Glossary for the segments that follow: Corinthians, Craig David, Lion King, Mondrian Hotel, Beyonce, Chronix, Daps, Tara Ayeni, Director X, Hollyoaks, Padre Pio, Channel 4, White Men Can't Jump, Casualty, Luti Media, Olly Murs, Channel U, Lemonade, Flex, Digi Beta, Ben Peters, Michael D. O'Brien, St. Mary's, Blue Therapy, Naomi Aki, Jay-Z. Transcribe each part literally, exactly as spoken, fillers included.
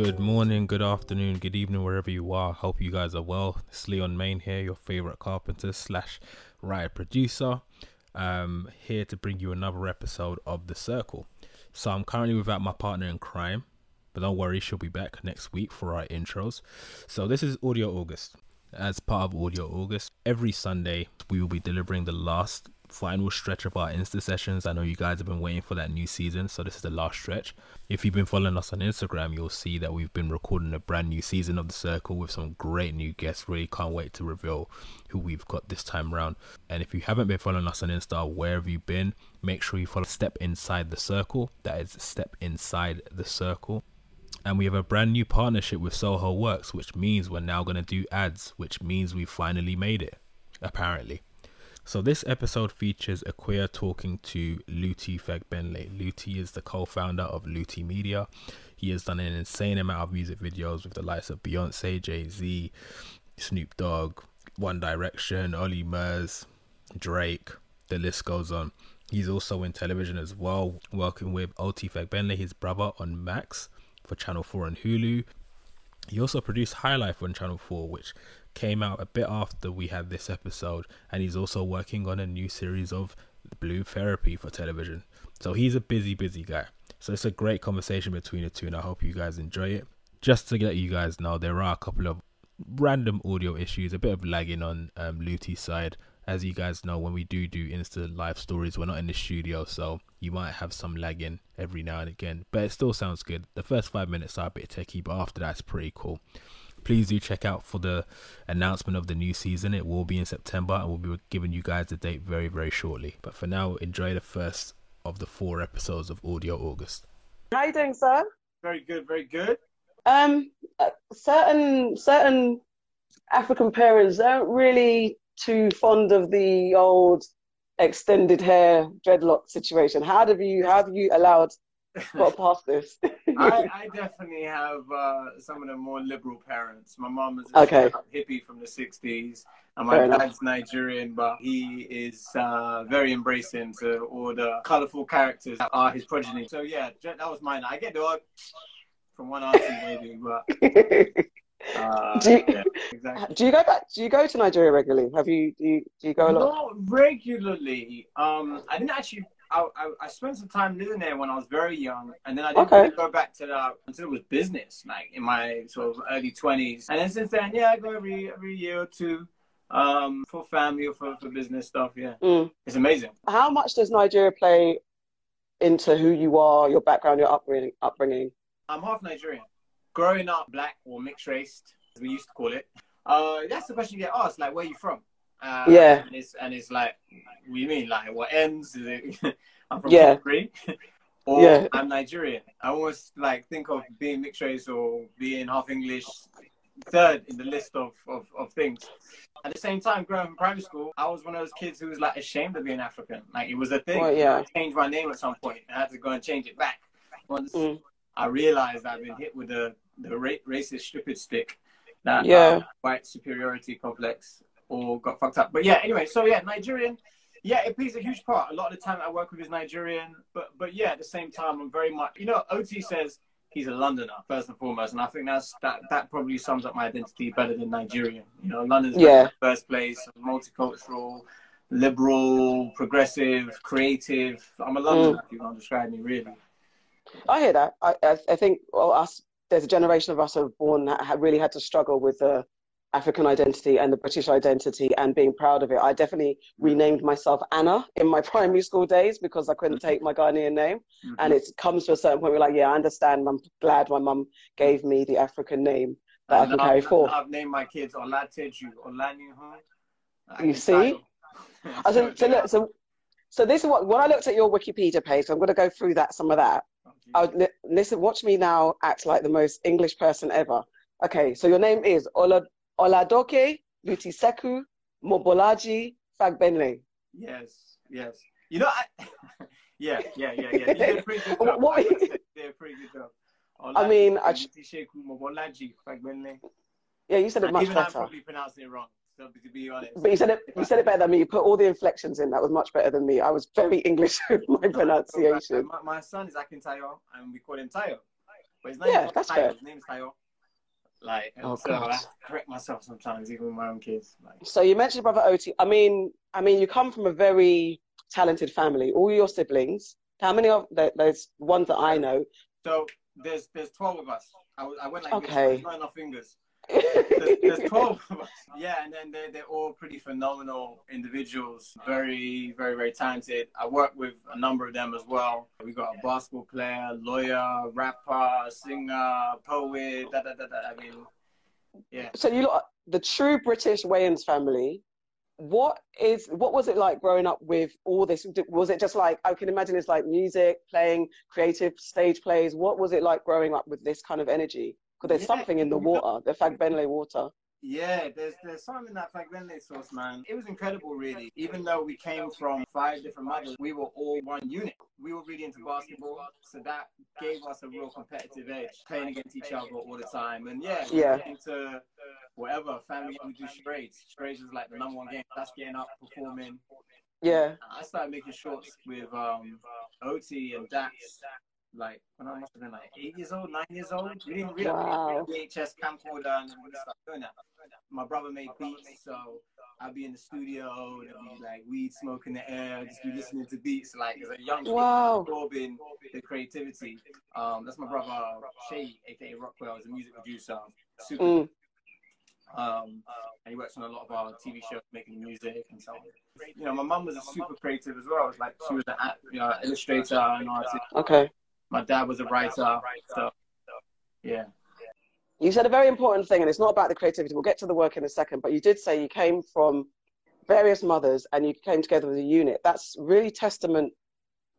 Good morning, good afternoon, good evening, wherever you are. Hope you guys are well. It's Leon Main here, your favorite carpenter slash riot producer. Um, here to bring you another episode of The Circle. So I'm currently without my partner in crime, but don't worry, she'll be back next week for our intros. So this is Audio August. As part of Audio August, every Sunday we will be delivering the last final stretch of our Insta sessions. I know you guys have been waiting for that new season, so this is the last stretch. If you've been following us on Instagram, you'll see that we've been recording a brand new season of The Circle with some great new guests. Really can't wait to reveal who we've got this time around. And if you haven't been following us on Insta, where have you been? Make sure you follow Step Inside The Circle. That is Step Inside The Circle. And we have a brand new partnership with Soho Works, which means we're now going to do ads, which means we finally made it, apparently. So this episode features a queer talking to Luti Fagbenle. Luti is the co-founder of Luti Media. He has done an insane amount of music videos with the likes of Beyonce, Jay-Z, Snoop Dogg, One Direction, Olly Murs, Drake, the list goes on. He's also in television as well, working with O T Fagbenle, his brother, on Max for Channel four and Hulu. He also produced High Life on Channel four, which came out a bit after we had this episode, and he's also working on a new series of Blue Therapy for television. So he's a busy, busy guy. So it's a great conversation between the two, and I hope you guys enjoy it. Just to let you guys know, there are a couple of random audio issues, a bit of lagging on um, Luti's side. As you guys know, when we do do Insta live stories, we're not in the studio, so you might have some lagging every now and again, but it still sounds good. The first five minutes are a bit techie, but after that, it's pretty cool. Please do check out for the announcement of the new season. It will be in September, and we'll be giving you guys the date very, very shortly. But for now, enjoy the first of the four episodes of Audio August. How are you doing, sir? Very good, very good. Um, certain certain African parents aren't really too fond of the old extended hair dreadlock situation. How have you? How have you allowed? Got past this. I, I definitely have uh, some of the more liberal parents. My mom is a okay. hippie from the sixties, and my Fair dad's enough. Nigerian, but he is uh, very embracing to all the colourful characters that are his progeny. So yeah, that was mine. I get the odd from one auntie maybe, but uh, do you, yeah, exactly. Do you go back? Do you go to Nigeria regularly? Have you? Do you, do you go a lot? Not regularly. Um, I didn't actually. I, I, I spent some time living there when I was very young, and then I didn't okay. really go back to that until it was business, like in my sort of early twenties. And then since then, yeah, I go every every year or two um, for family or for, for business stuff, yeah. Mm. It's amazing. How much does Nigeria play into who you are, your background, your upbringing? upbringing? I'm half Nigerian. Growing up black or mixed-raced, as we used to call it, uh, that's the question you get asked, like, where are you from? Uh, yeah, and it's and it's like, what do you mean? Like, what ends? Is it? I'm from yeah. Korea, or yeah. I'm Nigerian. I almost like think of being mixed race or being half English third in the list of, of of things. At the same time, growing up in primary school, I was one of those kids who was like ashamed of being African. Like it was a thing. Well, yeah. I changed my name at some point. I had to go and change it back. Once mm. I realized I've been hit with the the ra racist stupid stick, that yeah. um, white superiority complex. Or got fucked up. But yeah, anyway, so yeah, Nigerian, yeah, it plays a huge part. A lot of the time I work with is Nigerian, but but yeah, at the same time, I'm very much, you know, O T says he's a Londoner, first and foremost, and I think that's that, that probably sums up my identity better than Nigerian. You know, London's yeah. my first place, multicultural, liberal, progressive, creative. I'm a Londoner, mm. if you want to describe me, really. I hear that. I, I, I think well, us, there's a generation of us who are born that have really had to struggle with the uh, African identity and the British identity and being proud of it. I definitely renamed myself Anna in my primary school days because I couldn't take my Ghanaian name. Mm-hmm. And it comes to a certain point where we're like, yeah, I understand. I'm glad my mum gave me the African name that and I can carry forth. I've named my kids Olatiju Mobolaji Oladoke Luti Seku Fagbenle. You see? I so, so, look, so, so this is what, when I looked at your Wikipedia page, so I'm going to go through that, some of that. Oh, I would, listen, watch me now act like the most English person ever. Okay, so your name is Ola. Oladoke Luti Seku Mobolaji Fagbenle. Yes, yes. You know, I, yeah, yeah, yeah, yeah. You did a pretty good job. What, I, you did a pretty good job. Oladoke, I mean, Luti Seku Mobolaji Fagbenle. Yeah, you said it much even better. I probably pronounced it wrong. So to be honest, but you said it. You said it better than me. You put all the inflections in. That was much better than me. I was very English with my pronunciation. My, my son is Akin Tayo, and we call him Tayo. But his name yeah, is that's Tayo. Fair. His name's Tayo. Like, oh, so God. I have to correct myself sometimes, even with my own kids. Like. So you mentioned brother O T. I mean, I mean, you come from a very talented family. All your siblings. How many of the, there's ones that I know? So there's there's twelve of us. I, I went like okay. this, I ran off fingers. there's, there's twelve of us. Yeah, and then they're, they're all pretty phenomenal individuals. Very, very, very talented. I work with a number of them as well. We got a basketball player, lawyer, rapper, singer, poet, da da da da. I mean, yeah. So you lot, the true British Wayans family. What is what was it like growing up with all this? Was it just like, I can imagine it's like music, playing, creative stage plays. What was it like growing up with this kind of energy? Because there's yeah, something in the water, the Fagbenle water. Yeah, there's there's something in that Fagbenle sauce, man. It was incredible, really. Even though we came from five different mothers, we were all one unit. We were really into basketball, so that gave us a real competitive edge, playing against each other all the time. And yeah, we yeah. into whatever family we do charades. Charades is like the number one game. That's getting up, performing. Yeah. I started making shorts with um, O T and Dax. Like when I must have been like eight years old, nine years old, we didn't really wow. V H S camcorder and we started doing that. My brother made beats, so I'd be in the studio, there'd be like weed smoke in the air, just be listening to beats. Like as a young wow. kid, absorbing the creativity. Um, that's my brother Shay, aka Rockwell, is a music producer, super. Mm. Um, and he works on a lot of our T V shows, making music and so on. You know, my mum was a super creative as well. Like she was an you know, illustrator and artist. Okay. My dad was a writer, so, yeah. You said a very important thing, and it's not about the creativity. We'll get to the work in a second, but you did say you came from various mothers and you came together as a unit. That's really testament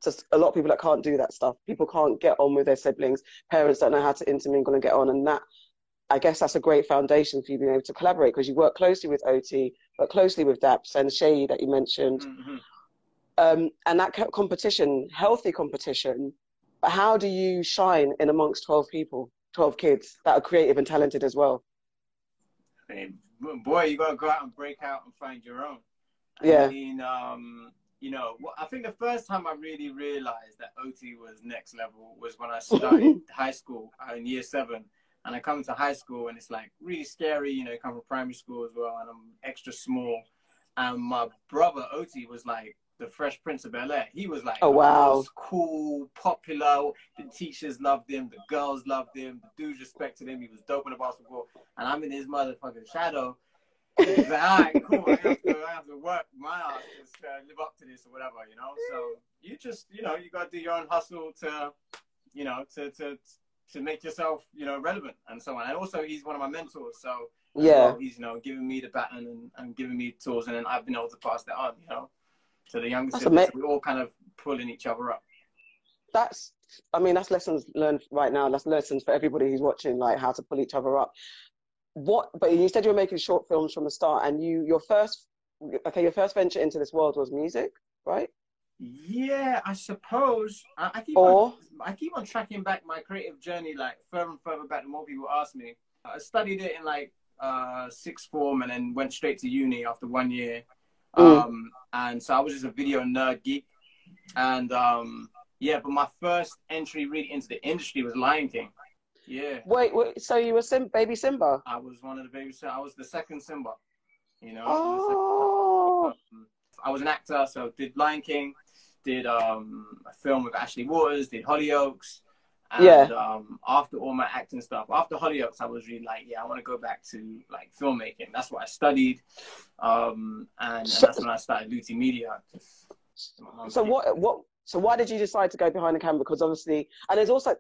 to a lot of people that can't do that stuff. People can't get on with their siblings. Parents don't know how to intermingle and get on, and that, I guess that's a great foundation for you being able to collaborate because you work closely with O T, but closely with Daps and Shay that you mentioned. Mm-hmm. um, and that competition, healthy competition, but how do you shine in amongst twelve people, twelve kids that are creative and talented as well? I mean, boy, you got to go out and break out and find your own. I yeah. mean, um, you know, well, I think the first time I really realized that O T was next level was when I started high school in year seven. And I come to high school and it's like really scary, you know, I come from primary school as well and I'm extra small. And my brother, O T, was like, the Fresh Prince of Bel-Air. He was like, oh wow, most cool, popular. The teachers loved him. The girls loved him. The dudes respected him. He was dope in the basketball. And I'm in his motherfucking shadow. He's like, all right, cool. I have to, I have to work my ass to uh, live up to this or whatever, you know? So you just, you know, you got to do your own hustle to, you know, to, to, to make yourself, you know, relevant and so on. And also he's one of my mentors. So yeah, he's, you know, giving me the baton and, and giving me tools. And then I've been able to pass that on, you know? So the younger siblings, we're all kind of pulling each other up. That's, I mean, that's lessons learned right now. That's lessons for everybody who's watching, like how to pull each other up. What, but you said you were making short films from the start and you, your first, okay, your first venture into this world was music, right? Yeah, I suppose. I, I, keep, or, on, I keep on tracking back my creative journey, like further and further back, the more people ask me. I studied it in like uh, sixth form and then went straight to uni after one year. Mm. Um, and so I was just a video nerd geek. And um, yeah, but my first entry really into the industry was Lion King. Yeah. Wait, wait so you were Sim baby Simba? I was one of the baby Simba. I was the second Simba, you know. Oh. I was an actor, so did Lion King, did um, a film with Ashley Waters, did Hollyoaks. And yeah. um, after all my acting stuff, after Hollyoaks, I was really like, yeah, I want to go back to like filmmaking. That's what I studied. Um, and, and that's when I started Luti Media. So what, what, so why did you decide to go behind the camera? Because obviously, and there's also,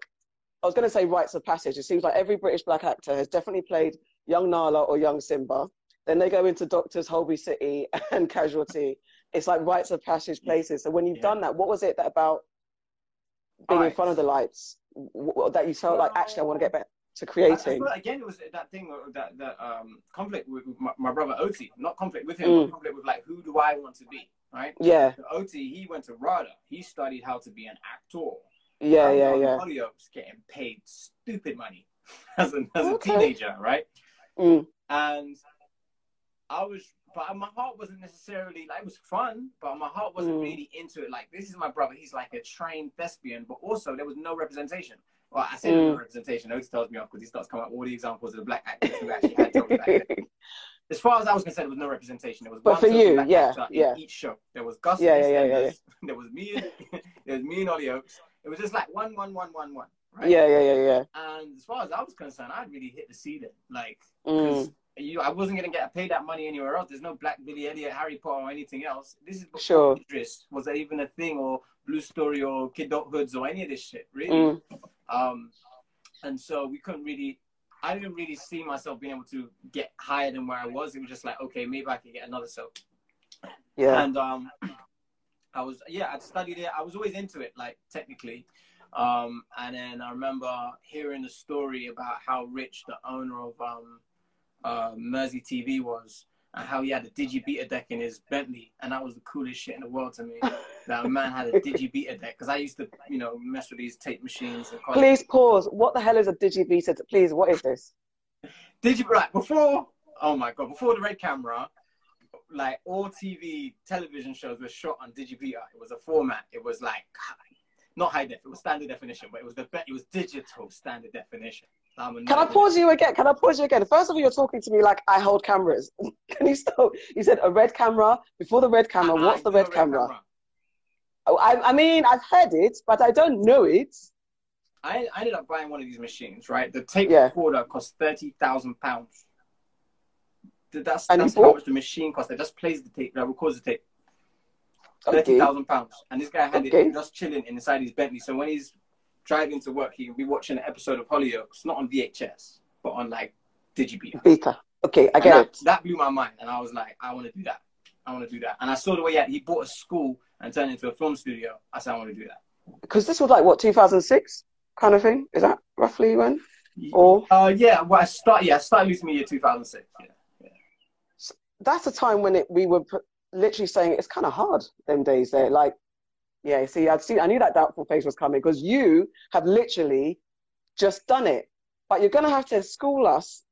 I was going to say rites of passage. It seems like every British black actor has definitely played young Nala or young Simba. Then they go into Doctors, Holby City and Casualty. It's like rites of passage places. So when you've yeah. done that, what was it that about being right. in front of the lights? That you felt like, actually, I want to get back to creating. I, I again, it was that thing, that, that um, conflict with my, my brother O T. Not conflict with him, mm. but conflict with, like, who do I want to be, right? Yeah. So O T, he went to RADA. He studied how to be an actor. Yeah, yeah, yeah. Hollyoaks, getting paid stupid money as, a, as okay. a teenager, right? Mm. And I was... But my heart wasn't necessarily, like, it was fun, but my heart wasn't mm. really into it. Like, this is my brother. He's like a trained thespian, but also there was no representation. Well, I said mm. representation. Otis tells me off because he starts coming up all the examples of the black actors who actually had jobs back then. As far as I was concerned, there was no representation. There was but one for you, yeah, yeah. in each show. There was Gus, yeah, yeah, yeah, yeah, yeah. there was me, and, there was me and Olly Oaks. It was just like one, one, one, one, one. Right? Yeah, yeah, yeah, yeah. And as far as I was concerned, I'd really hit the ceiling. Like, because mm. you, I wasn't gonna get paid that money anywhere else. There's no Black Billy Elliot, Harry Potter, or anything else. This is before sure. Idris was that even a thing, or Blue Story, or Kid Dot Hoods, or any of this shit, really. Mm. Um, and so we couldn't really. I didn't really see myself being able to get higher than where I was. It was just like, okay, maybe I can get another soap. Yeah. And um, I was, yeah, I'd studied it. I was always into it, like, technically. Um, and then I remember hearing the story about how rich the owner of um, uh, Mersey T V was and how he had a Digi Beta deck in his Bentley. And that was the coolest shit in the world to me. That a man had a Digi Beta deck, because I used to, you know, mess with these tape machines. And Please pause. What the hell is a Digi Beta? Please, what is this? Digi right before? Oh my god! Before the Red camera, like all T V television shows were shot on Digi Beta. It was a format. It was like not high def. It was standard definition, but it was the it was digital standard definition. I'm Can I pause you again? Can I pause you again? First of all, you're talking to me like I hold cameras. Can you stop? You said a red camera before the red camera. I, What's I the red, red camera? camera. I, I mean, I've heard it, but I don't know it. I, I ended up buying one of these machines, right? The tape yeah. recorder cost thirty thousand pounds. That's, that's how much the machine cost. It just plays the tape, that records the tape. thirty thousand pounds. Okay. And this guy had okay. it just chilling inside his Bentley. So when he's driving to work, he can be watching an episode of Hollyoaks, not on V H S, but on like Digibeta. Beta. Okay, I get that, it. That blew my mind. And I was like, I want to do that. I want to do that. And I saw the way out. He bought a school and turned it into a film studio. I said, I want to do that. Because this was like, what, two thousand six kind of thing? Is that roughly when? Or? Uh, yeah, well, I started, yeah, I started Luti Media two thousand six. Yeah, yeah. So that's a time when it, we were literally saying, it's kind of hard them days there. Like, yeah, see, I'd see, I knew that doubtful face was coming because you have literally just done it. But you're going to have to school us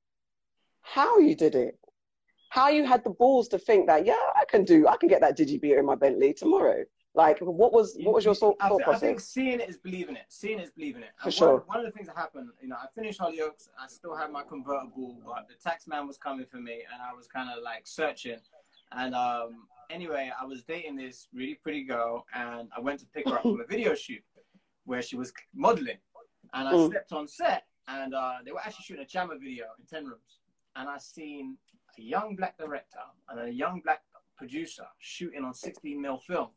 how you did it. How you had the balls to think that, yeah, I can do, I can get that Digi Beta in my Bentley tomorrow. Like, what was what was your thought process? I, I think seeing it is believing it. Seeing it is believing it. For sure. One, one of the things that happened, you know, I finished Hollyoaks. I still had my convertible, but the tax man was coming for me, and I was kind of like searching. And um, anyway, I was dating this really pretty girl, and I went to pick her up from a video shoot where she was modeling, and I mm. stepped on set, and uh, they were actually shooting a Jammer video in ten rooms, and I seen a young black director and a young black producer shooting on sixteen mil film,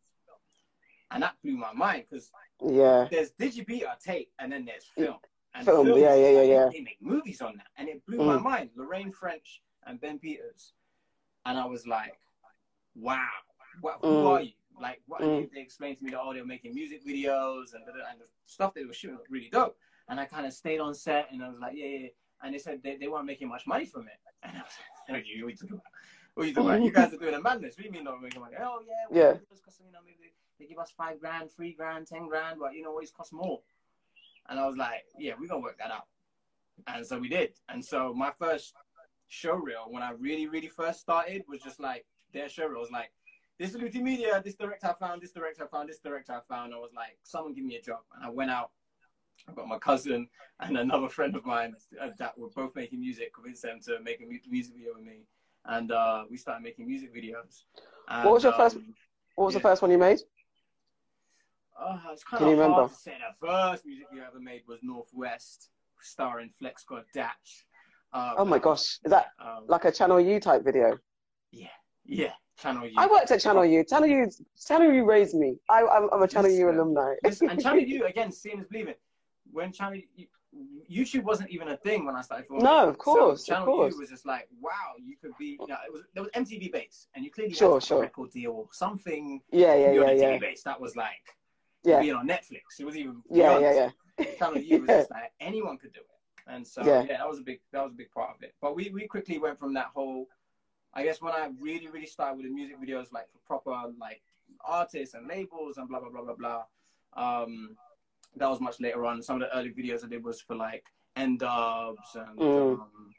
and that blew my mind because yeah, there's Digibeta tape and then there's film and film, film yeah, yeah, yeah, yeah. They make movies on that, and it blew mm. my mind. Lorraine French and Ben Peters, and I was like, wow, what, who mm. are you? Like, what? Mm. They explained to me that oh, they were making music videos and and the stuff they were shooting was really dope, and I kind of stayed on set, and I was like, yeah, yeah, and they said they, they weren't making much money from it, and I was like, what are you talking about? What are you talking about? You guys are doing a madness. What do you mean not making money? Oh yeah, well, yeah. It's costing, you know, maybe they give us five grand, three grand, ten grand, but you know, always cost more. And I was like, yeah, we're gonna work that out. And so we did. And so my first show reel, when I really, really first started, was just like their show reel was like, this is Luti Media, this director I found, this director I found, this director I found. I was like, someone give me a job, and I went out. I've got my cousin and another friend of mine that were both making music, convinced them to make a music video with me. And uh, we started making music videos. And, what was your um, first What was yeah. the first one you made? Uh, it's kind Can of you hard remember? to say. The first music video I ever made was Northwest, starring Flex God Daps. Um, oh my gosh. Is that um, like a Channel U type video? Yeah, yeah. Channel U. I worked at Channel U. Channel U, Channel U raised me. I, I'm, I'm a Channel yes, U alumni. Yes, and Channel U, again, seeing is believing. When Channel YouTube wasn't even a thing when I started filming. No, of course, so Channel of course. U was just like, wow, you could be. You know, it was there was M T V Base, and you clearly sure, had sure. a record deal or something. Yeah, yeah, yeah, yeah. M T V Base that was like yeah. being on Netflix. It was even yeah, beyond. yeah, yeah. Channel U was yeah. just like anyone could do it, and so yeah. yeah, that was a big that was a big part of it. But we we quickly went from that whole. I guess when I really really started with the music videos, like for proper like artists and labels and blah blah blah blah blah. Um, That was much later on. Some of the early videos I did was for like N-dubs and mm. um,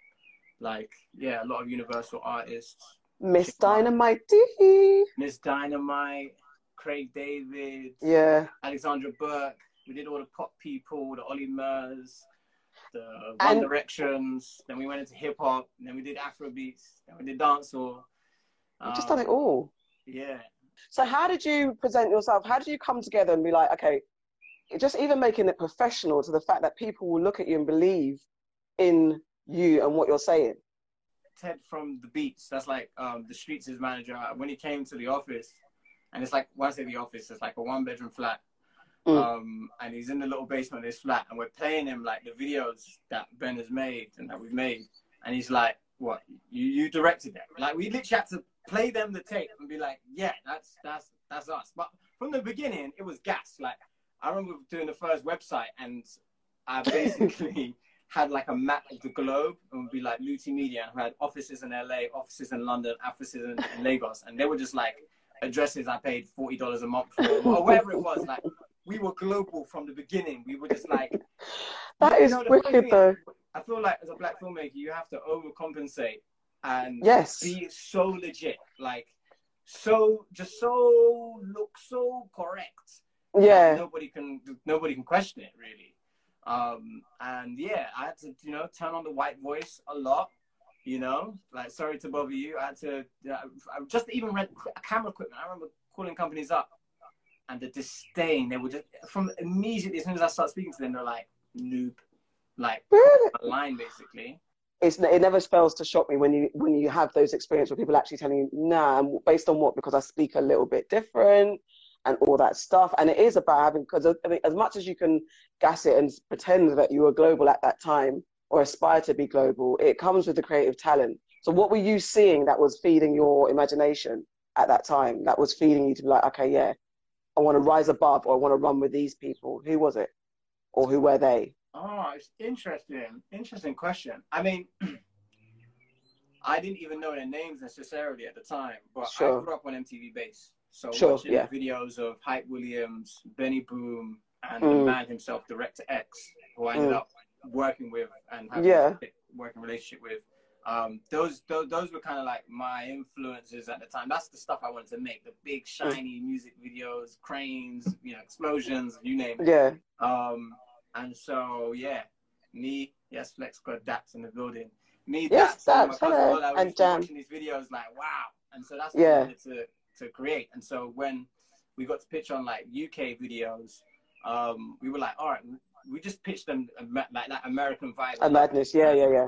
like, yeah, a lot of Universal artists. Miss Dynamite. Miss Dynamite, Craig David, yeah, Alexandra Burke. We did all the pop people, the Olly Murs, the One and Directions. Then we went into hip hop. And then we did Afrobeats. Then we did dancehall. Um, You've just done it all. Yeah. So how did you present yourself? How did you come together and be like, okay, just even making it professional to the fact that people will look at you and believe in you and what you're saying? Ted from the Beats, that's like um, the Streets' his manager. When he came to the office, and it's like, when I say the office, it's like a one-bedroom flat. Mm. Um, and he's in the little basement of his flat, and we're playing him like the videos that Ben has made and that we've made. And he's like, what, you, you directed them? Like, we literally had to play them the tape and be like, yeah, that's, that's, that's us. But from the beginning, it was gas. Like, I remember doing the first website, and I basically had like a map of the globe, and would be like Luti Media, who had offices in L A, offices in London, offices in, in Lagos. And they were just like addresses I paid forty dollars a month for, or whatever it was. Like, we were global from the beginning. We were just like... that is wicked though. I feel like as a black filmmaker, you have to overcompensate and yes. be so legit. Like, so, just so, look so correct. Yeah. Nobody can, nobody can question it, really. Um, and yeah, I had to, you know, turn on the white voice a lot, you know, like, sorry to bother you. I had to, uh, I just even read camera equipment. I remember calling companies up, and the disdain, they were just, from immediately, as soon as I start speaking to them, they're like, noob, like, really? A line, basically. It's, it never fails to shock me when you, when you have those experiences where people actually telling you, nah, based on what? Because I speak a little bit different. And all that stuff. And it is about having, because I mean, as much as you can gas it and pretend that you were global at that time or aspire to be global, it comes with the creative talent. So what were you seeing that was feeding your imagination at that time, that was feeding you to be like, okay, yeah, I want to rise above, or I want to run with these people? Who was it, or who were they? Oh, it's interesting. Interesting question. I mean, I didn't even know their names necessarily at the time, but sure. I grew up on M T V Base. So sure, watching yeah. videos of Hype Williams, Benny Boom, and mm. the man himself, Director X, who I ended mm. up working with and having yeah. a working relationship with. Um, those, those those were kind of like my influences at the time. That's the stuff I wanted to make, the big, shiny music videos, cranes, you know, explosions, you name it. Yeah. Um, and so, yeah, me, yes, Flex got Daps in the building. Me, yes, Daps, hello, and, and Jam. Watching these videos, like, wow. And so that's what yeah. I wanted to... to create. And so when we got to pitch on like U K videos, um we were like, all right, we just pitched them like that American vibe, a madness. Yeah, yeah, yeah,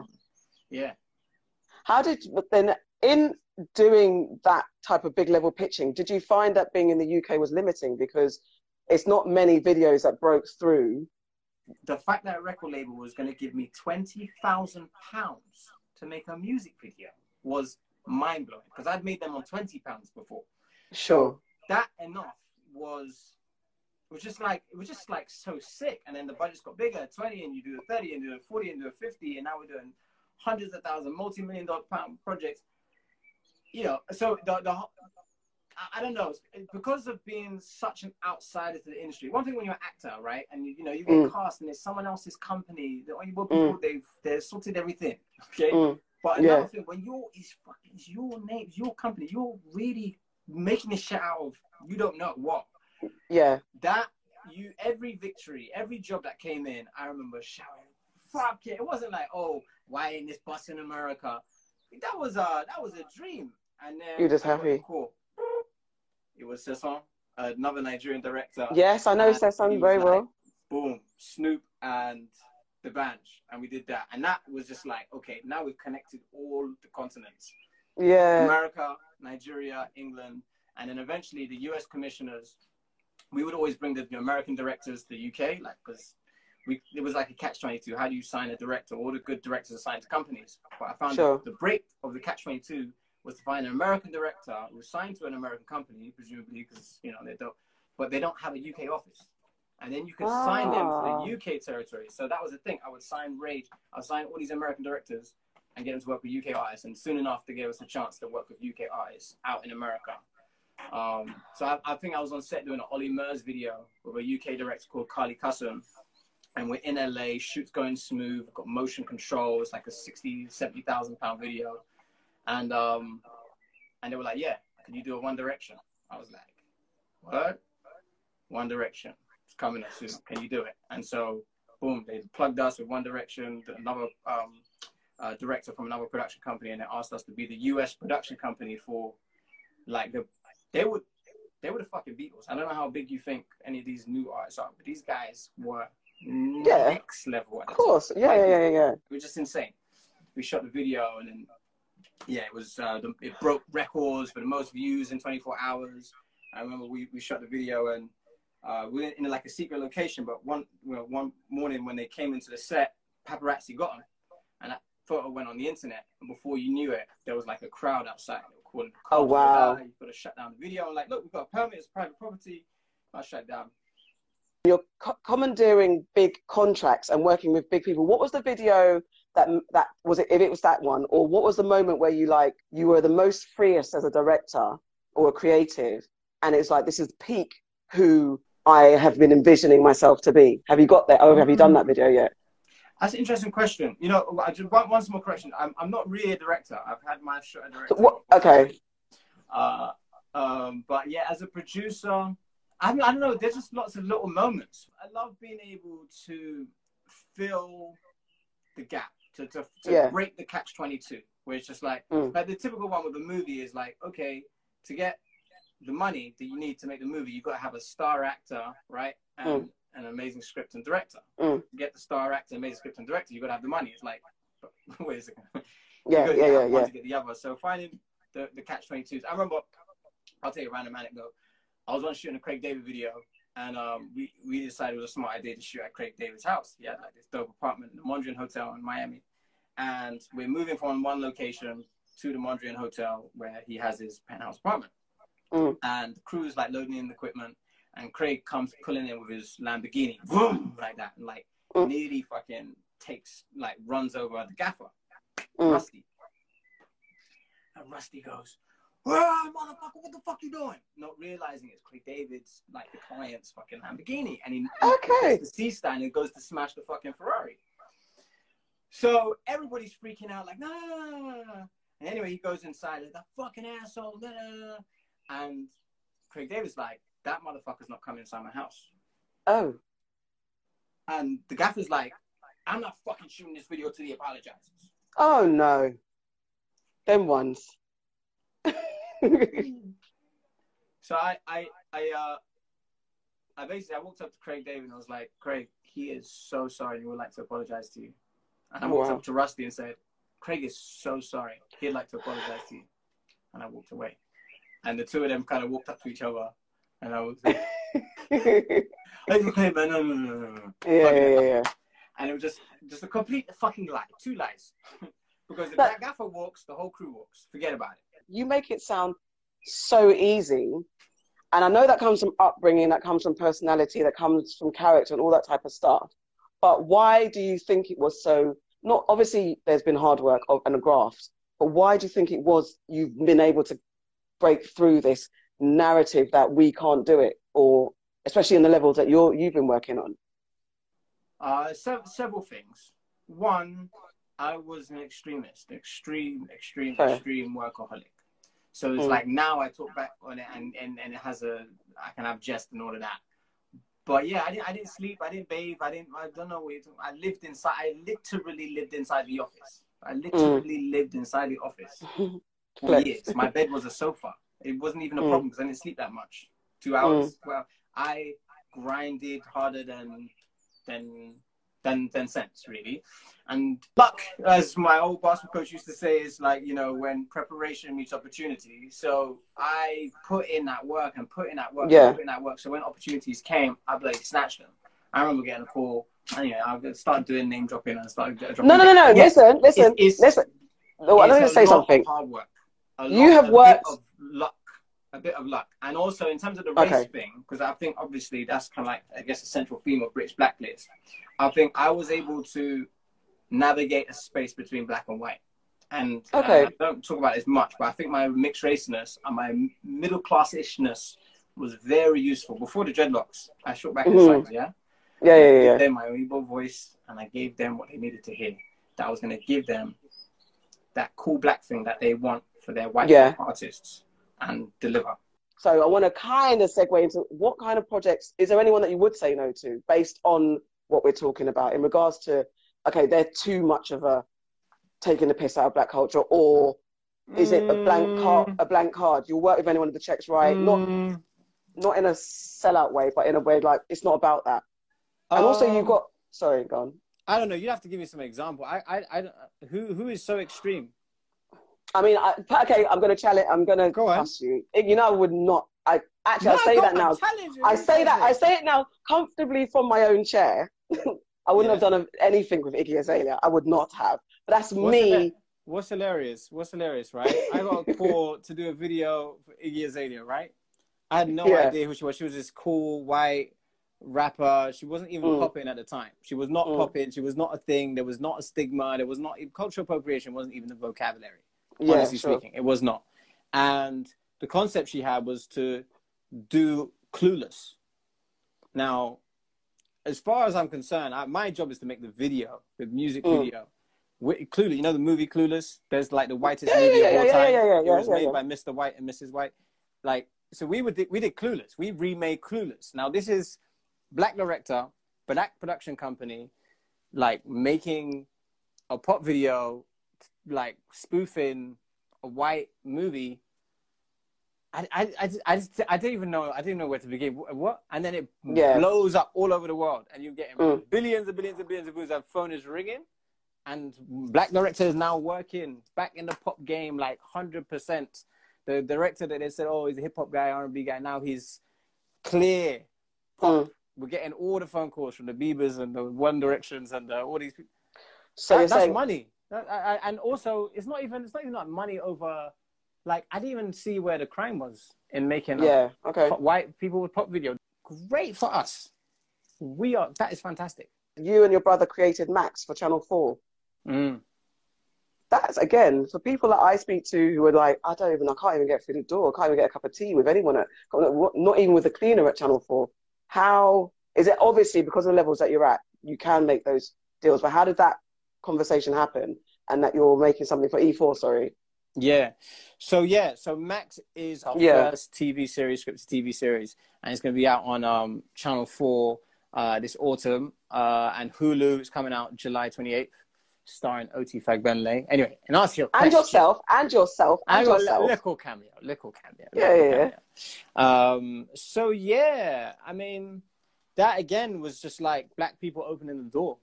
yeah. How did, but then in doing that type of big level pitching, did you find that being in the U K was limiting, because it's not many videos that broke through? The fact that a record label was going to give me twenty thousand pounds to make a music video was mind-blowing, because I'd made them on twenty pounds before. Sure. That enough was was just like, it was just like so sick. And then the budgets got bigger, twenty, and you do a thirty, and do a forty, and do a fifty, and now we're doing hundreds of thousands, multi-million dollar pound projects, you know. So the, the I don't know, because of being such an outsider to the industry. One thing when you're an actor, right, and you, you know, you get mm. cast and it's someone else's company, the only people mm. they've they've sorted everything, okay. mm. But another yeah. thing, when you're, it's fucking, it's your name, it's your company, you're really making this shit out of you don't know what. Yeah. That, you, every victory, every job that came in, I remember shouting, fuck it. It wasn't like, oh, why ain't this bus in America? That was a, that was a dream. And then. You're just happy. Cool. It was Sesan, another Nigerian director. Yes, I know Sesan very like, well. Boom, Snoop and... the Banj, and we did that, and that was just like, okay, now we've connected all the continents. Yeah. America, Nigeria, England, and then eventually the U S commissioners. We would always bring the American directors to the U K, like, because we, it was like a catch twenty-two. How do you sign a director? All the good directors are signed to companies. But I found sure. the break of the catch twenty-two was to find an American director who was signed to an American company, presumably, because, you know, they don't, but they don't have a U K office. And then you could ah. sign them for the U K territory. So that was the thing. I would sign Rage. I would sign all these American directors and get them to work with U K artists. And soon enough, they gave us a chance to work with U K artists out in America. Um, so I, I think I was on set doing an Olly Murs video with a U K director called Carly Cussum. And we're in L A, shoot's going smooth. We've got motion control. It's like a sixty, seventy thousand pound video. And, um, and they were like, yeah, can you do a One Direction? I was like, what? One Direction. coming up soon. Can you do it? And so, boom, they plugged us with One Direction, another um, uh, director from another production company, and they asked us to be the U S production company for, like, the they would they were the fucking Beatles. I don't know how big you think any of these new artists are, but these guys were yeah. next level. Of course, yeah, like, yeah, yeah, yeah. It was just insane. We shot the video, and then yeah, it was uh, the, it broke records for the most views in twenty-four hours. I remember we, we shot the video, and uh, we were in like a secret location. But one you know, one morning when they came into the set, paparazzi got them, and that photo went on the internet. And before you knew it, there was like a crowd outside. They were calling the cops. Oh wow! You've got to shut down the video. I'm like, look, we've got a permit. It's private property. I shut down. You're co commandeering big contracts and working with big people. What was the video that that was it? If it was that one, or what was the moment where you like you were the most freest as a director or a creative, and it's like this is peak who I have been envisioning myself to be. Have you got there? Oh, have you done that video yet? That's an interesting question. You know, I just one, one small correction. I'm I'm not really a director. I've had my show as a director. What? Okay. Uh, um, but yeah, as a producer. I mean, I don't know, there's just lots of little moments. I love being able to fill the gap, to, to, to yeah. break the catch twenty-two, where it's just like, mm. like, the typical one with a movie is like, okay, to get the money that you need to make the movie, you've got to have a star actor, right? And mm. an amazing script and director. Mm. To get the star actor, amazing script and director, you've got to have the money. It's like, wait a second. Yeah, you yeah, yeah, yeah. to get the other. So finding the, the catch twenty-twos. I remember, I'll tell you a random anecdote. I was on shooting a Craig David video, and um, we, we decided it was a smart idea to shoot at Craig David's house. He had like this dope apartment in the Mondrian Hotel in Miami. And we're moving from one location to the Mondrian Hotel where he has his penthouse apartment. Mm. And the crew is like loading in the equipment, and Craig comes pulling in with his Lamborghini, boom, like that, and like mm. nearly fucking takes, like runs over the gaffer, mm. Rusty. And Rusty goes, "Whoa, motherfucker, what the fuck you doing?" Not realizing it's Craig David's, like the client's fucking Lamborghini, and he okay. goes to C stand and goes to smash the fucking Ferrari. So everybody's freaking out, like, no, no, no, no, no. And anyway, he goes inside, like, that fucking asshole, da, da, da. And Craig David's like, "That motherfucker's not coming inside my house." Oh. And the gaffer's like, "I'm not fucking shooting this video till he apologizes." Oh no. Them ones. So I I I uh I basically I walked up to Craig David and I was like, "Craig, he is so sorry, and he would like to apologize to you." And I walked wow. up to Rusty and said, "Craig is so sorry, he'd like to apologize to you." And I walked away. And the two of them kind of walked up to each other, and I was like, "Okay, man, no, no, no, no, no." Yeah, okay. yeah, yeah. And it was just just a complete fucking lie, two lies. Because if that gaffer walks, the whole crew walks. Forget about it. You make it sound so easy. And I know that comes from upbringing, that comes from personality, that comes from character and all that type of stuff. But why do you think it was so, not obviously there's been hard work and a graft, but why do you think it was you've been able to break through this narrative that we can't do it, or especially in the levels that you're, you've been working on? Uh, se several things. One, I was an extremist, extreme, extreme, Fair. extreme workaholic. So it's mm. like now I talk back on it, and, and, and it has a, I can have jest and all of that. But yeah, I didn't, I didn't sleep, I didn't bathe, I didn't, I don't know what you're talking about. I lived inside, I literally lived inside the office. I literally mm. lived inside the office for years. My bed was a sofa. It wasn't even a mm. problem because I didn't sleep that much. Two hours. Mm. Well, I grinded harder than, than, Than, than sense, really. And luck, as my old basketball coach used to say, is like, you know, when preparation meets opportunity. So I put in that work and put in that work yeah. and put in that work. So when opportunities came, I like snatched them. I remember getting a call. Anyway, I started doing name dropping and started dropping. No, no, no, no. Yeah. Listen, listen, it's, it's, listen. No, I need to say something. Hard work. A lot, you have a worked. Bit of luck, a bit of luck. And also in terms of the okay. race thing, because I think obviously that's kind of like, I guess, a central theme of British blackness. I think I was able to navigate a space between black and white. And okay. uh, I don't talk about this much, but I think my mixed raceness and my middle classishness was very useful. Before the dreadlocks, I shook back mm -hmm. and sides, yeah? Yeah, yeah, yeah. I gave them my Igbo voice, and I gave them what they needed to hear. That I was going to give them that cool black thing that they want for their white yeah. artists and deliver. So I want to kind of segue into what kind of projects, is there anyone that you would say no to based on what we're talking about in regards to, okay, they're too much of a taking the piss out of black culture, or is it a blank card? A blank card. You'll work with anyone if the check's right, mm. not not in a sellout way, but in a way like it's not about that. And um, also you've got, sorry, go on. I don't know. You'd have to give me some example. I, I, I who, who is so extreme? I mean, I, okay, I'm going to challenge, I'm going to trust you. You know, I would not, I actually, no, I say that now. I say that, it. I say it now comfortably from my own chair. I wouldn't yeah. have done anything with Iggy Azalea. I would not have, but that's what's me. Hila what's hilarious, what's hilarious, right? I got a call to do a video for Iggy Azalea, right? I had no yeah. idea who she was. She was this cool, white rapper. She wasn't even mm. popping at the time. She was not mm. popping. She was not a thing. There was not a stigma. There was not, cultural appropriation wasn't even a vocabulary. Yeah, honestly sure. speaking, it was not. And the concept she had was to do Clueless. Now, as far as I'm concerned, I, my job is to make the video, the music mm. video. We, Clueless, you know the movie Clueless? There's like the whitest yeah, movie yeah, of all yeah, time. Yeah, yeah, yeah, it was yeah, made yeah. by Mister White and Missus White. Like, so we, would, we did Clueless. We remade Clueless. Now, this is black director, black production company, like making a pop video, like spoofing a white movie. I I I just, I, just, I didn't even know I didn't know where to begin. What? And then it yeah. blows up all over the world, and you're getting mm. billions and billions and billions of views. Our phone is ringing, and black director is now working back in the pop game like hundred percent. The director that they said, oh, he's a hip hop guy, R and B guy. Now he's clear pop. Mm. We're getting all the phone calls from the Biebers and the One Directions and the, all these people. So that, you're that's saying money. I, I, and also, it's not even it's not even like money over, like I didn't even see where the crime was in making yeah a, okay white people with pop video. Great for us, we are that is fantastic. You and your brother created Max for Channel four. Mm. That's again for people that I speak to who are like, I don't even I can't even get through the door, I can't even get a cup of tea with anyone at, not even with the cleaner at Channel four. How is it? Obviously because of the levels that you're at, you can make those deals. But how did that conversation happen, and that you're making something for E four, sorry? Yeah. So, yeah. So, Max is our yeah. first T V series, scripted T V series, and it's going to be out on um, Channel four uh, this autumn, uh, and Hulu is coming out July twenty-eighth, starring O T Fagbenle. Anyway, and ask your question. And yourself, and yourself, and, and yourself. Little cameo, little cameo. Yeah, yeah, cameo. yeah. Um, so, yeah, I mean, that again was just like black people opening the door.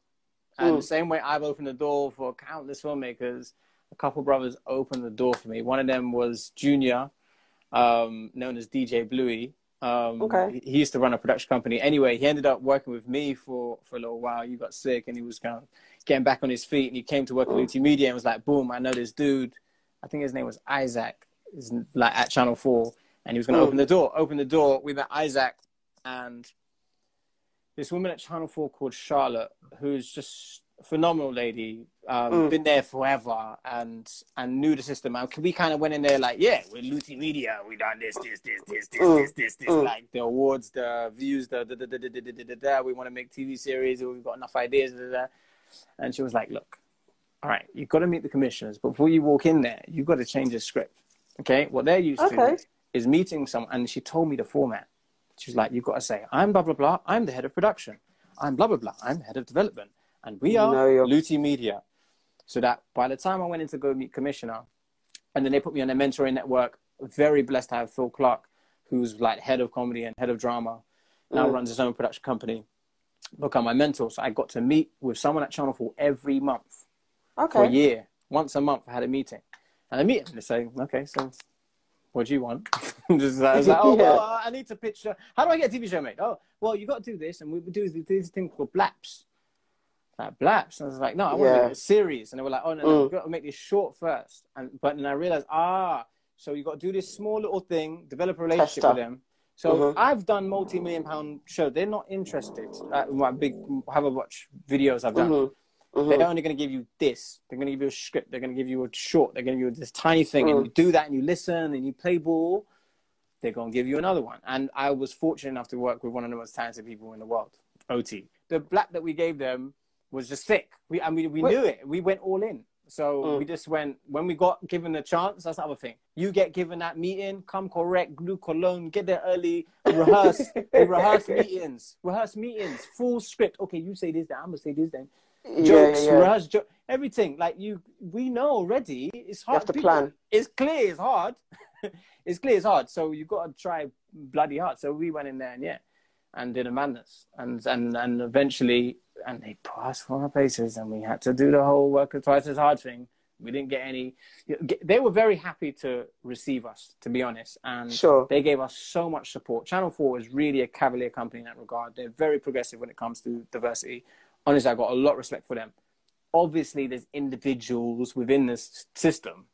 And the same way I've opened the door for countless filmmakers, a couple brothers opened the door for me. One of them was Junior, um, known as D J Bluey. Um, okay. He used to run a production company. Anyway, he ended up working with me for, for a little while. He got sick and he was kind of getting back on his feet. And he came to work at Luti Media and was like, boom, I know this dude. I think his name was Isaac, is like at Channel four. And he was going to open the door. Open the door. We met Isaac and this woman at Channel four called Charlotte, who's just a phenomenal lady, um, mm. been there forever and and knew the system. And we kind of went in there like, yeah, we're Luti Media. We done this, this, this, this, this, mm. this, this, this, mm. like the awards, the views, the da da da da da da da da da. We want to make T V series. We've got enough ideas. Da, da, da. And she was like, look, all right, you've got to meet the commissioners. But before you walk in there, you've got to change the script. Okay? What they're used okay. to is meeting someone. And she told me the format. She's like, you've got to say, I'm blah, blah, blah. I'm the head of production. I'm blah, blah, blah. I'm head of development. And we are no, Luti Media. So that by the time I went in to go meet Commissioner, and then they put me on their mentoring network, very blessed to have Phil Clark, who's like head of comedy and head of drama, now mm. runs his own production company, become my mentor. So I got to meet with someone at Channel four every month okay. for a year. Once a month, I had a meeting. And I meet them and they say, okay, so what do you want? Just like, like, oh, yeah. well, uh, I need to pitch. Uh, how do I get a T V show made? Oh, well, you got to do this, and we do this, this thing called Blaps. Like Blaps, and I was like, no, I want to yeah. make a series. And they were like, oh no, no, we've got to make this short first. And but then I realized, ah, so you got to do this small little thing, develop a relationship with them. So mm-hmm. I've done multi-million pound shows. They're not interested. Like my big, have a watch videos I've done. Mm-hmm. Mm-hmm. They're only going to give you this. They're going to give you a script. They're going to give you a short. They're going to give you this tiny thing. Mm. And you do that and you listen and you play ball. They're going to give you another one. And I was fortunate enough to work with one of the most talented people in the world, O T. The black that we gave them was just sick. We, I mean, we Wait. knew it. We went all in. So mm. we just went, when we got given a chance, that's the other thing. You get given that meeting, come correct, glue cologne, get there early, rehearse, we rehearse meetings, rehearse meetings, full script. Okay, you say this, then I'm going to say this, then. Yeah, jokes, yeah, yeah. rehearse, jo everything. Like you, we know already, it's hard. You have to People, plan. It's clear, it's hard. It's clear, it's hard. So you got to try bloody hard. So we went in there and yeah, and did a madness. And, and, and eventually, and they passed from our places and we had to do the whole work twice as hard thing. We didn't get any, they were very happy to receive us, to be honest. And sure. they gave us so much support. Channel four is really a cavalier company in that regard. They're very progressive when it comes to diversity. Honestly, I got a lot of respect for them. Obviously, there's individuals within this system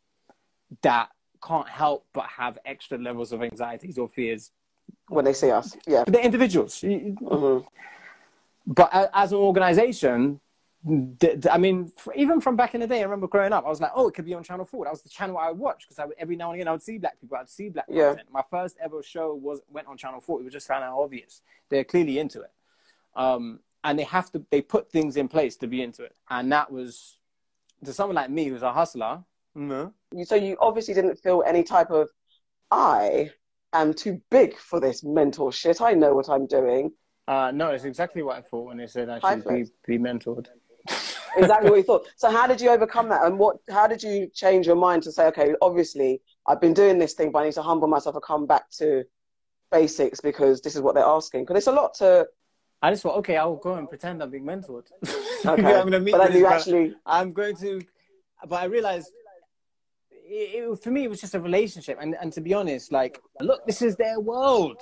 that can't help but have extra levels of anxieties or fears. When they see us, yeah. But they're individuals. Mm-hmm. But as an organization, I mean, even from back in the day, I remember growing up, I was like, oh, it could be on Channel four. That was the channel I would watch because every now and again I would see black people, I'd see black yeah. content. My first ever show was, went on Channel four. It was just kind of obvious. They're clearly into it. Um, and they have to, they put things in place to be into it. And that was, to someone like me who's a hustler. No. So you obviously didn't feel any type of, I am too big for this mental shit. I know what I'm doing. Uh, no, it's exactly what I thought when they said I should be, be mentored. Exactly what you thought. So how did you overcome that? And what, how did you change your mind to say, okay, obviously I've been doing this thing, but I need to humble myself and come back to basics because this is what they're asking. Because it's a lot to... I just thought, okay, I'll go and pretend I'm being mentored. Okay. I'm gonna meet but then you actually... I'm going to... But I realised... It, it, for me, it was just a relationship. And, and to be honest, like, look, this is their world.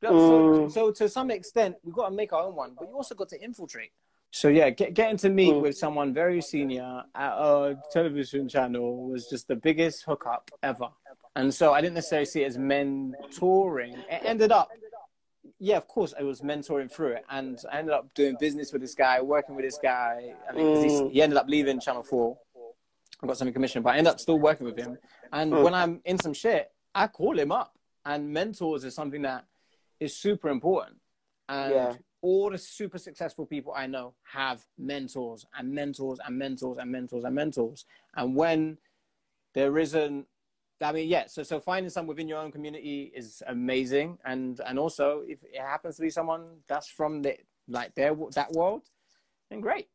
So, so to some extent, we've got to make our own one, but you also got to infiltrate. So yeah, get, getting to meet with someone very senior at a television channel was just the biggest hookup ever. And so I didn't necessarily see it as mentoring. It ended up, yeah, of course, I was mentoring through it. And I ended up doing business with this guy, working with this guy. I mean, 'cause he, he ended up leaving Channel four. I got something commissioned, but I ended up still working with him. And when I'm in some shit, I call him up. And mentors is something that is super important. And yeah. all the super successful people I know have mentors and mentors and mentors and mentors and mentors. And when there isn't, I mean, yeah, so, so finding someone within your own community is amazing. And, and also if it happens to be someone that's from the, like their, that world, then great.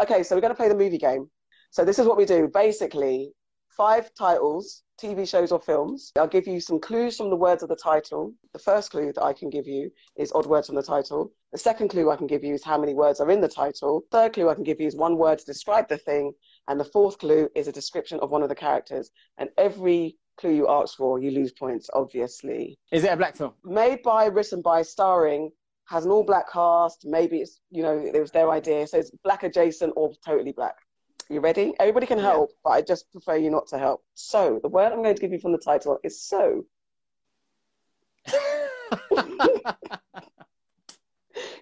Okay, so we're going to play the movie game. So this is what we do. Basically, five titles, T V shows or films. I'll give you some clues from the words of the title. The first clue that I can give you is odd words from the title. The second clue I can give you is how many words are in the title. Third clue I can give you is one word to describe the thing. And the fourth clue is a description of one of the characters. And every clue you ask for, you lose points, obviously. Is it a black film? Made by, written by, starring... has an all-black cast. Maybe it's, you know, it was their idea. So it's black adjacent or totally black. You ready? Everybody can help, yeah. but I just prefer you not to help. So the word I'm going to give you from the title is so.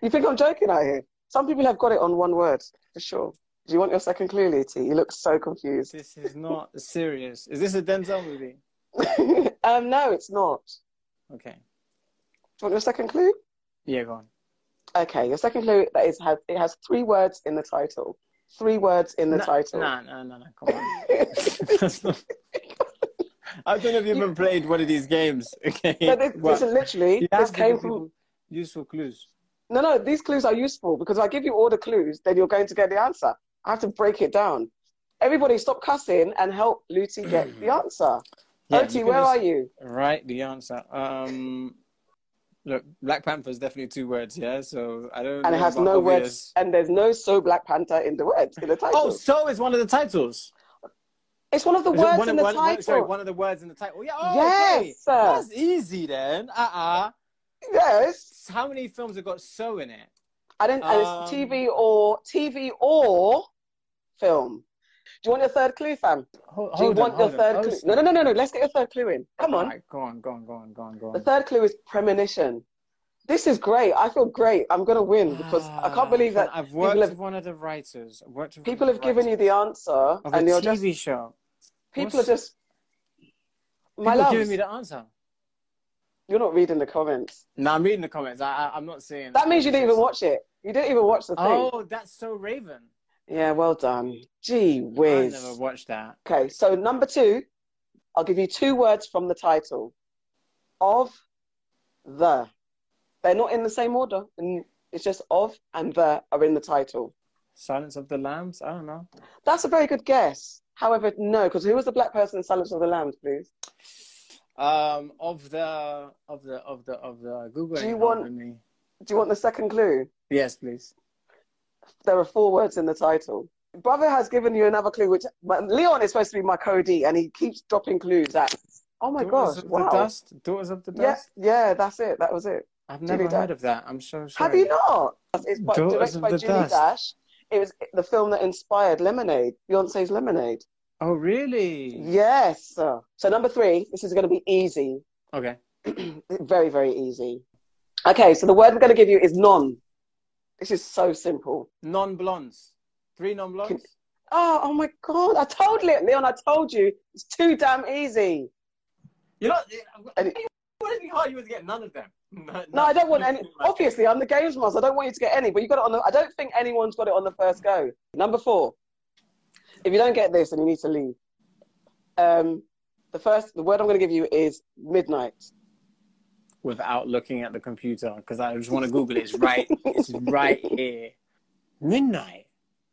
You think I'm joking out here? Some people have got it on one word, for sure. Do you want your second clue, Luti? You look so confused. This is not serious. Is this a Denzel movie? um, no, it's not. Okay. Do you want your second clue? Yeah, go on. Okay, your second clue that is has it has three words in the title. Three words in the no, title. No, no, no, no, come on. Not... I don't know if you've you... ever played one of these games. Okay. No, this, well, this is literally this came from useful clues. No, no, these clues are useful because if I give you all the clues, then you're going to get the answer. I have to break it down. Everybody stop cussing and help Luti get the answer. Yeah, Luti, where are you? Right, the answer. Um Look, Black Panther is definitely two words, yeah? So I don't And know it has no obvious. words. And there's no so Black Panther in the words, in the title. Oh, so is one of the titles. It's one of the is words one in of, the one, title. One, sorry, one of the words in the title. Yeah, oh, yes. Okay. That's easy then. Uh-uh. Yes. How many films have got so in it? I don't um, know. It's T V or, T V or film. Do you want your third clue, fam? Hold, Do you want on, your third on. clue? No, no, no, no, no. Let's get your third clue in. Come on. All right, go on, go on, go on, go on, go on. The third clue is premonition. This is great. I feel great. I'm going to win because ah, I can't believe that I've worked have, with one of the writers. I've worked with people have writers. given you the answer. Of and a T V just, show. People What's, are just... People my are giving me the answer. You're not reading the comments. No, I'm reading the comments. I, I, I'm not seeing... That means you didn't even watch it. You didn't even watch the thing. Oh, that's so Raven. Yeah, well done. Gee whiz. I never watched that. Okay, so number two, I'll give you two words from the title. Of, the. They're not in the same order. It's just of and the are in the title. Silence of the Lambs? I don't know. That's a very good guess. However, no, because who was the black person in Silence of the Lambs, please? Um, of the, of the, of the, of the Google. Do you want, me. do you want the second clue? Yes, please. There are four words in the title. Brother has given you another clue, which Leon is supposed to be my Cody, and he keeps dropping clues at, oh my Daughters gosh, of wow. The dust? Daughters of the Dust? Yeah, yeah, that's it. That was it. I've never Julie heard Dash. of that. I'm so sorry. Have you not? It's by, directed by Julie Dust. Dash. It was the film that inspired Lemonade, Beyonce's Lemonade. Oh, really? Yes. So number three, this is going to be easy. Okay. Very, very easy. Okay, so the word I'm going to give you is non. This is so simple. Non-blondes. Three non-blondes? Can... Oh, oh my God. I told Leon, Leon, I told you. It's too damn easy. You're not... It wouldn't be hard you would get none of them. No, no, I don't want any. Obviously, I'm the games master. I don't want you to get any, but you got it on the... I don't think anyone's got it on the first go. Number four. If you don't get this, then you need to leave. Um, the first, the word I'm going to give you is midnight. Without looking at the computer, because I just want to Google it. It's right, it's right here. Midnight.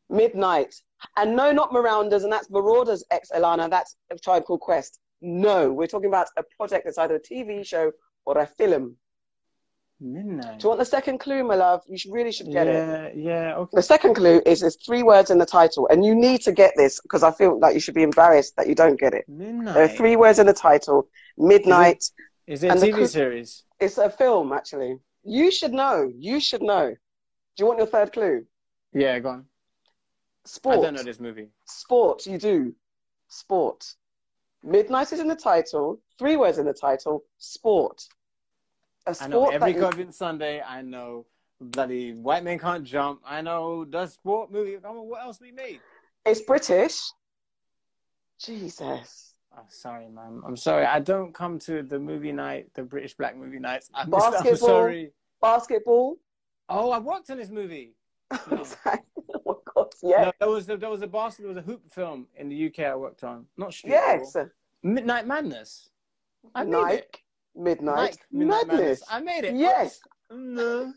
Midnight. And no, not Miranda's, and that's Marauders ex Elana. That's A Tribe Called Quest. No, we're talking about a project that's either a T V show or a film. Midnight. Do you want the second clue, my love? You should, really should get yeah, it. Yeah, yeah, okay. The second clue is there's three words in the title, and you need to get this because I feel like you should be embarrassed that you don't get it. Midnight. There are three words in the title. Midnight. Is it, is it a T V series? It's a film, actually. You should know. You should know. Do you want your third clue? Yeah, go on. Sport. I don't know this movie. Sport, you do. Sport. Midnight is in the title. Three words in the title. Sport. I know every Goblin Sunday. I know bloody White Men Can't Jump. I know the sport movie. I mean, what else we made? It's British. Jesus. Oh, sorry, ma'am. I'm sorry. I don't come to the movie night, the British black movie nights. I'm, basketball, just, I'm sorry. Basketball. Oh, I worked on this movie. No. Oh, God, yeah. No, there was there was a basketball, there was a hoop film in the U K I worked on. Not Street Yes. Ball. Midnight Madness. I made it. Midnight, Midnight Madness. Madness. I made it. Yes. No.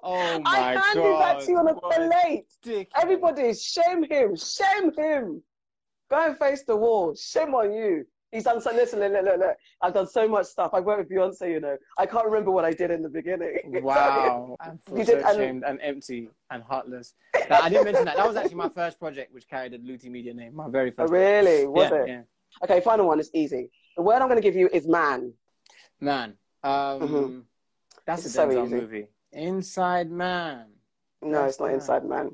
Oh my I God. I handed that to you on a plate. Ridiculous. Everybody, shame him. Shame him. Go and face the wall. Shame on you. He's done so. Listen, look, look, look. I've done so much stuff. I worked with Beyonce, you know. I can't remember what I did in the beginning. Wow. I'm so did, ashamed and, and empty and heartless. Now, I didn't mention that. That was actually my first project, which carried the Luti Media name. My very first. Oh, really? Was yeah, it? Yeah. Okay, final one. It's easy. The word I'm going to give you is man. Man. Um, mm-hmm. That's it's a Denzel so movie. Inside Man. No, that's it's not man. Inside Man.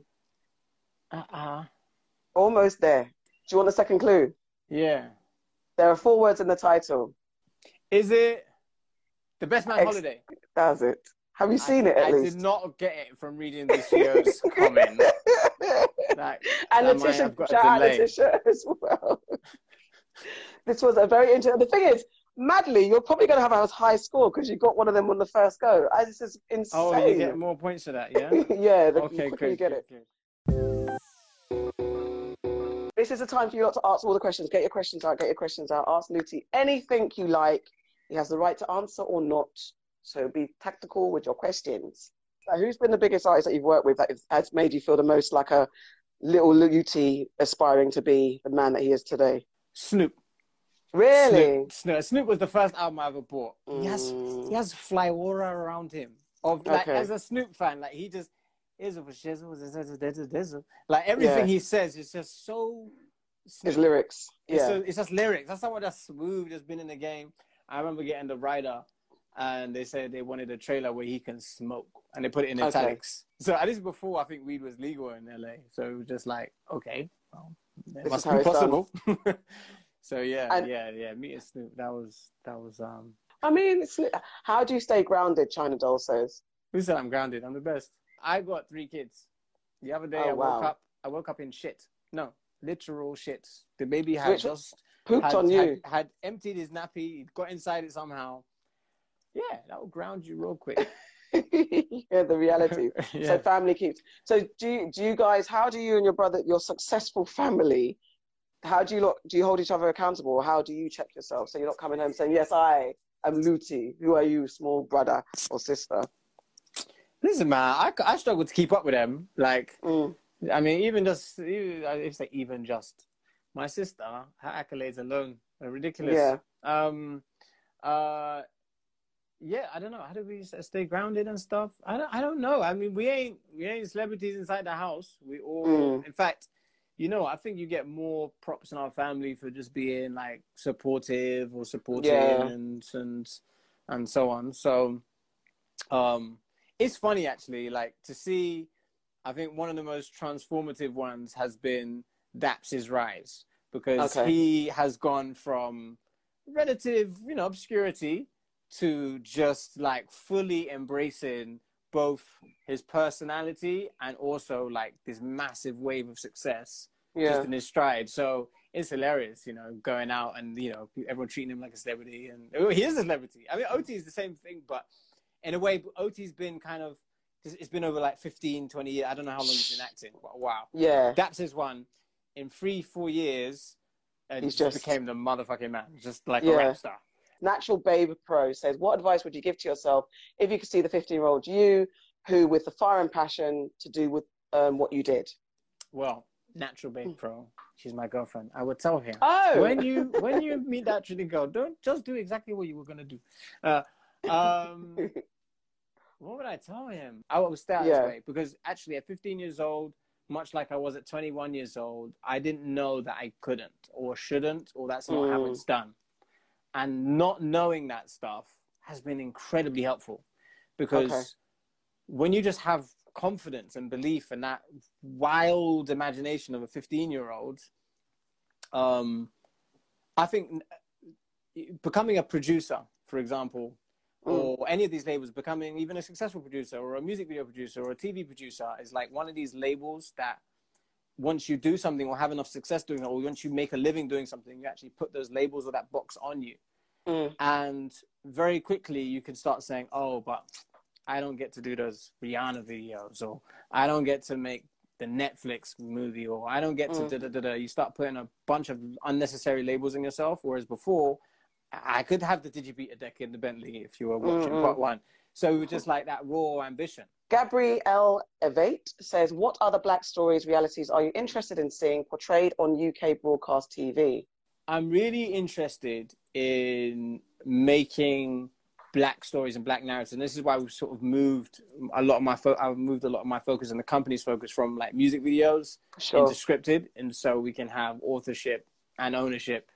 Uh-uh. Almost there. Do you want the second clue? Yeah. There are four words in the title. Is it The Best Man Ex Holiday? That's it. Have you seen I, it at I least? I did not get it from reading this year's comment. That, and that Letitia, shout out Letitia as well. This was a very interesting... The thing is, madly, you're probably going to have a high score because you got one of them on the first go. I, this is insane. Oh, you get more points for that, yeah? Yeah, the okay, quicker you get it. Great. This is the time for you lot to ask all the questions. Get your questions out, get your questions out. Ask Luti anything you like. He has the right to answer or not. So be tactical with your questions. So who's been the biggest artist that you've worked with that has made you feel the most like a little Luti aspiring to be the man that he is today? Snoop. Really? Snoop. Snoop. Snoop was the first album I ever bought. Mm. He has he has fly aura around him. Of like okay. As a Snoop fan, like he just like everything yeah. he says is just so Snoop. His lyrics. Yeah. It's, so, it's just lyrics. That's someone that's smooth, that's been in the game. I remember getting the rider and they said they wanted a trailer where he can smoke and they put it in okay. italics. So at least before I think weed was legal in L A. So it was just like, okay, well, it this must be possible. So yeah, and, yeah, yeah. Me and Snoop, that was that was. Um... I mean, how do you stay grounded? China Doll says. Who said I'm grounded? I'm the best. I got three kids. The other day, oh, I wow. woke up. I woke up in shit. No, literal shit. The baby had Which... just Pooped had, on you. Had, had emptied his nappy. He'd got inside it somehow. Yeah, that will ground you real quick. Yeah, the reality. Yeah. So family keeps. So do you, do you guys, how do you and your brother, your successful family, how do you lot, do you hold each other accountable? Or how do you check yourself? So you're not coming home saying, yes, I am Luti. Who are you, small brother or sister? Listen, man, I, I struggle to keep up with them. Like, mm. I mean, even just, it's like even just my sister, her accolades alone are ridiculous. Yeah. Um, uh, yeah, I don't know. How do we stay grounded and stuff? I don't, I don't know. I mean, we ain't, we ain't celebrities inside the house. We all, mm. in fact, you know, I think you get more props in our family for just being like supportive or supporting yeah. and, and, and so on. So, um, it's funny actually, like to see, I think one of the most transformative ones has been Daps's rise, because okay. he has gone from relative, you know, obscurity to just like fully embracing both his personality and also like this massive wave of success yeah. just in his stride. So it's hilarious, you know, going out and, you know, everyone treating him like a celebrity, and oh, he is a celebrity. I mean, O T is the same thing, but in a way, O T's been kind of, it's been over like fifteen, twenty years. I don't know how long he's been acting, but wow. Yeah. That's his one. In three, four years, and he just became the motherfucking man, just like yeah. a rap star. Natural Babe Pro says, what advice would you give to yourself if you could see the fifteen-year-old you, who with the fire and passion to do with um, what you did? Well, Natural Babe Pro, she's my girlfriend. I would tell her, oh. when you when you meet that pretty girl, don't just do exactly what you were going to do. Uh, um, what would I tell him? I would stay out yeah. this way, because actually at fifteen years old, much like I was at twenty-one years old, I didn't know that I couldn't or shouldn't, or that's not mm. how it's done. And not knowing that stuff has been incredibly helpful, because okay. when you just have confidence and belief and that wild imagination of a fifteen-year-old, um, I think becoming a producer, for example, mm. or any of these labels, becoming even a successful producer or a music video producer or a T V producer is like one of these labels that once you do something or have enough success doing it, or once you make a living doing something, you actually put those labels or that box on you. Mm. And very quickly you can start saying, oh, but I don't get to do those Rihanna videos, or I don't get to make the Netflix movie, or I don't get to mm. da, da, da, da. You start putting a bunch of unnecessary labels on yourself. Whereas before, I could have the Digi Beta deck in the Bentley if you were watching mm-hmm. part one. So we were just like that raw ambition. Gabrielle Evate says, what other Black stories, realities are you interested in seeing portrayed on U K broadcast T V? I'm really interested in making Black stories and Black narratives. And this is why we've sort of moved a lot of my, fo I've moved a lot of my focus and the company's focus from like music videos sure. into scripted. And so we can have authorship and ownership.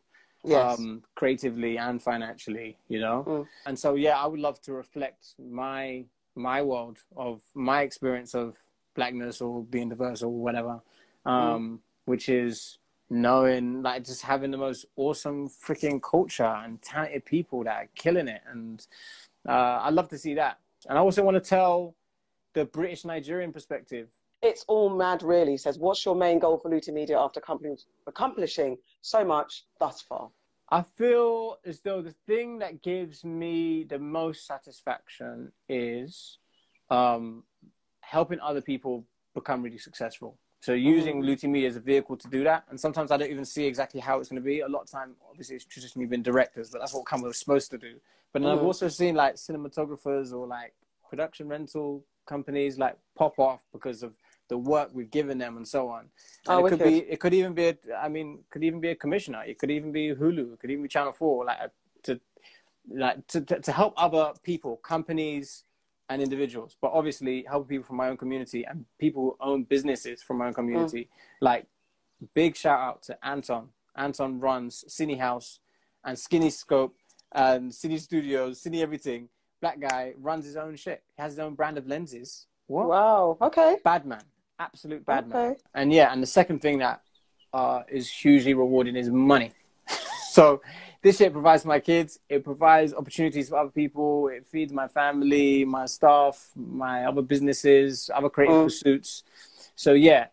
Yes. Um, creatively and financially, you know? Mm. And so, yeah, I would love to reflect my, my world of my experience of Blackness or being diverse or whatever, um, mm. which is knowing, like, just having the most awesome freaking culture and talented people that are killing it. And uh, I'd love to see that. And I also want to tell the British Nigerian perspective. It's all mad, really. Says, what's your main goal for Luti Media after accomplishing so much thus far? I feel as though the thing that gives me the most satisfaction is um, helping other people become really successful. So using mm. Luti Media as a vehicle to do that. And sometimes I don't even see exactly how it's going to be. A lot of time, obviously, it's traditionally been directors, but that's what Camera was supposed to do. But then mm. I've also seen like cinematographers or like production rental companies like pop off because of the work we've given them and so on. And oh, it could be, it could even be, a, I mean, could even be a commissioner. It could even be Hulu. It could even be Channel four. Like to, like to, to, to help other people, companies and individuals, but obviously help people from my own community and people who own businesses from my own community. Mm. Like big shout out to Anton. Anton runs Cine House and Skinny Scope and Cine Studios, Cine everything. Black guy runs his own shit. He has his own brand of lenses. What? Wow. Okay. Bad man. Absolute bad okay. man. And yeah, and the second thing that uh, is hugely rewarding is money. So this shit provides my kids. It provides opportunities for other people. It feeds my family, my staff, my other businesses, other creative mm. pursuits. So yeah,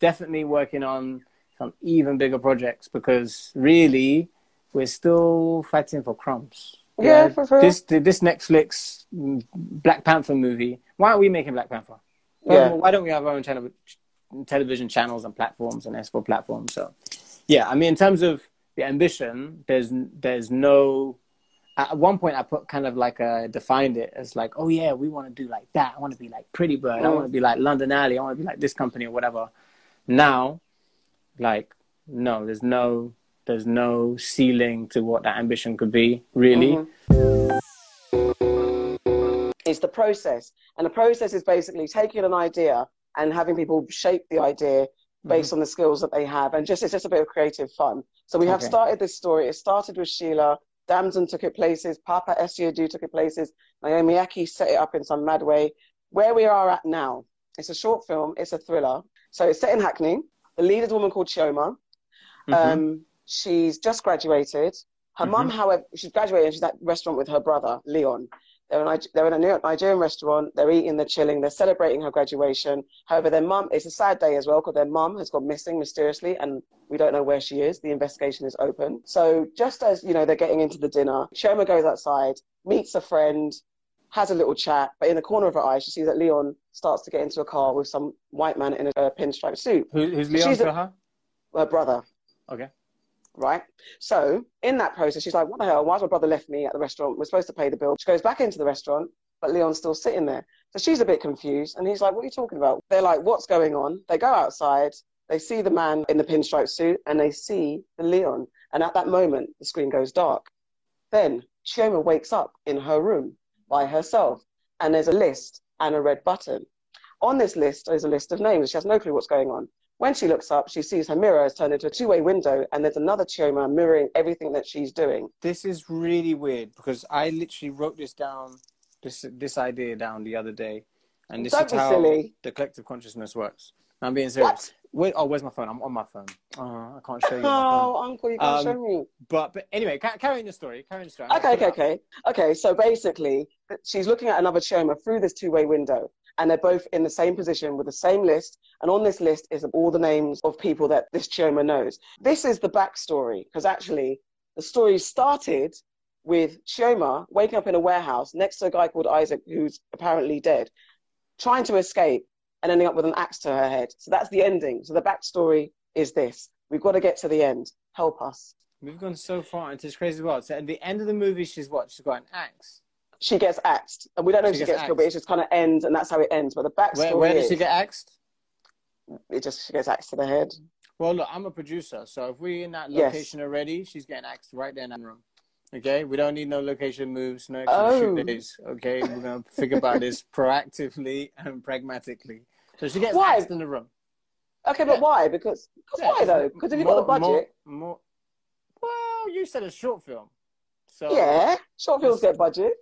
definitely working on some even bigger projects, because really we're still fighting for crumbs. Yeah, yeah, for sure. This this Netflix Black Panther movie. Why aren't we making Black Panther? Why, yeah. why don't we have our own channel, television channels and platforms and S four platforms? So, yeah, I mean, in terms of the ambition, there's there's no. At one point, I put kind of like a defined it as like, oh yeah, we want to do like that. I want to be like Pretty Bird. Mm. I want to be like London Alley. I want to be like this company or whatever. Now, like, no, there's no. There's no ceiling to what that ambition could be, really. Mm-hmm. It's the process. And the process is basically taking an idea and having people shape the idea based mm-hmm. on the skills that they have. And just it's just a bit of creative fun. So we have okay. started this story. It started with Sheila. Damson took it places. Papa Essiodu took it places. Naomi Aki set it up in some mad way. Where we are at now, it's a short film. It's a thriller. So it's set in Hackney. The lead is a woman called Chioma. Mm-hmm. Um... She's just graduated. Her mm-hmm. mum, however, she's graduated and she's at a restaurant with her brother, Leon. They're in, they're in a Nigerian restaurant. They're eating, they're chilling, they're celebrating her graduation. However, their mum, it's a sad day as well because their mum has gone missing mysteriously and we don't know where she is. The investigation is open. So just as, you know, they're getting into the dinner, Shoma goes outside, meets a friend, has a little chat, but in the corner of her eye, she sees that Leon starts to get into a car with some white man in a, a pinstripe suit. Who, who's Leon she's to a, her? Her brother. Okay. Right? So in that process, she's like, what the hell? Why has my brother left me at the restaurant? We're supposed to pay the bill. She goes back into the restaurant, but Leon's still sitting there. So she's a bit confused. And he's like, what are you talking about? They're like, what's going on? They go outside. They see the man in the pinstripe suit and they see the Leon. And at that moment, the screen goes dark. Then Chioma wakes up in her room by herself. And there's a list and a red button. On this list is a list of names. She has no clue what's going on. When she looks up, she sees her mirror has turned into a two-way window and there's another Chioma mirroring everything that she's doing. This is really weird because I literally wrote this down, this this idea down the other day. And this Don't is how silly. the collective consciousness works. I'm being serious. Wait, oh, where's my phone? I'm on my phone. Oh, I can't show you my phone. Oh, uncle, you can't um, show me. But, but anyway, carrying the story, carrying the story. I'm okay, okay, okay. Okay, so basically, she's looking at another Chioma through this two-way window. And they're both in the same position with the same list. And on this list is all the names of people that this Chioma knows. This is the backstory, because actually the story started with Chioma waking up in a warehouse next to a guy called Isaac, who's apparently dead, trying to escape and ending up with an axe to her head. So that's the ending. So the backstory is this. We've got to get to the end. Help us. We've gone so far into this crazy world. So at the end of the movie, she's what? She's got an axe. She gets axed. And we don't know if she, she gets, gets killed, but it just kind of ends, and that's how it ends. But the backstory Where, where does she get axed? It just, she gets axed to the head. Well, look, I'm a producer, so if we're in that location yes. already, she's getting axed right there in that room. Okay? We don't need no location moves, no extra oh. shoot days. Okay? We're going to think about this proactively and pragmatically. So she gets why? axed in the room. Okay, yeah. but why? Because, because yeah. why, though? Because if you've got the budget... More, more, well, you said a short film. So yeah, short films get budget.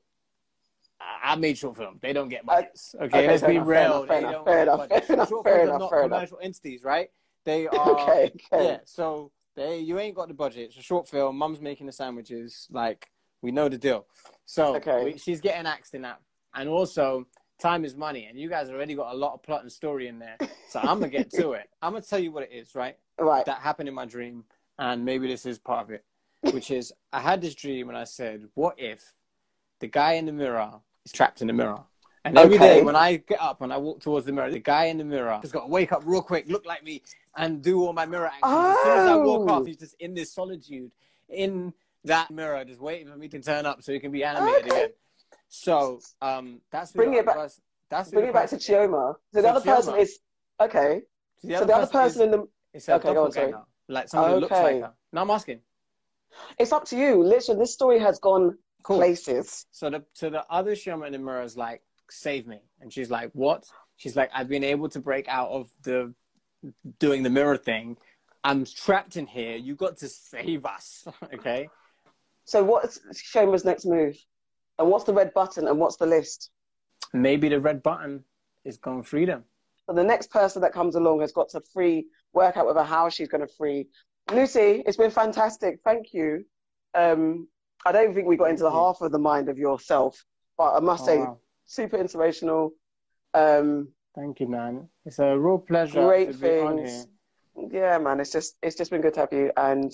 I made short films. They don't get budgets. Okay, okay let's be enough, real. Fair enough, fair enough, fair enough, short fair films enough, are not fair commercial enough. entities, right? They are. Okay, okay. Yeah, so they, you ain't got the budget. It's a short film. Mum's making the sandwiches. Like, we know the deal. So okay. we, she's getting axed in that. And also, time is money. And you guys already got a lot of plot and story in there. So I'm going to get to it. I'm going to tell you what it is, right? Right. That happened in my dream. And maybe this is part of it, which is I had this dream and I said, what if the guy in the mirror is trapped in the mirror. And every okay. day when I get up and I walk towards the mirror, the guy in the mirror has got to wake up real quick, look like me, and do all my mirror actions. Oh. As soon as I walk off, he's just in this solitude, in that mirror, just waiting for me to turn up so he can be animated okay. again. So um, that's... Bring it back, person, that's bring it back to Chioma. So the other Chioma. person is... Okay. So the other, so the other person, person is, in the... It's a okay, doppelganger. On, like somebody okay. looks like her. No, I'm asking. It's up to you. Literally, this story has gone... Cool. places. So the so the other Chioma in the mirror is like, save me. And she's like, what? She's like, I've been able to break out of the doing the mirror thing. I'm trapped in here. You got to save us. Okay. So what's Shoma's next move? And what's the red button and what's the list? Maybe the red button is gone freedom. So the next person that comes along has got to free work out with her how she's gonna free. Luti, it's been fantastic. Thank you. Um I don't think we got into the half of the mind of yourself, but I must oh, say, wow. super inspirational. Um, Thank you, man. It's a real pleasure great to things. be on here. Yeah, man. It's just, it's just been good to have you. And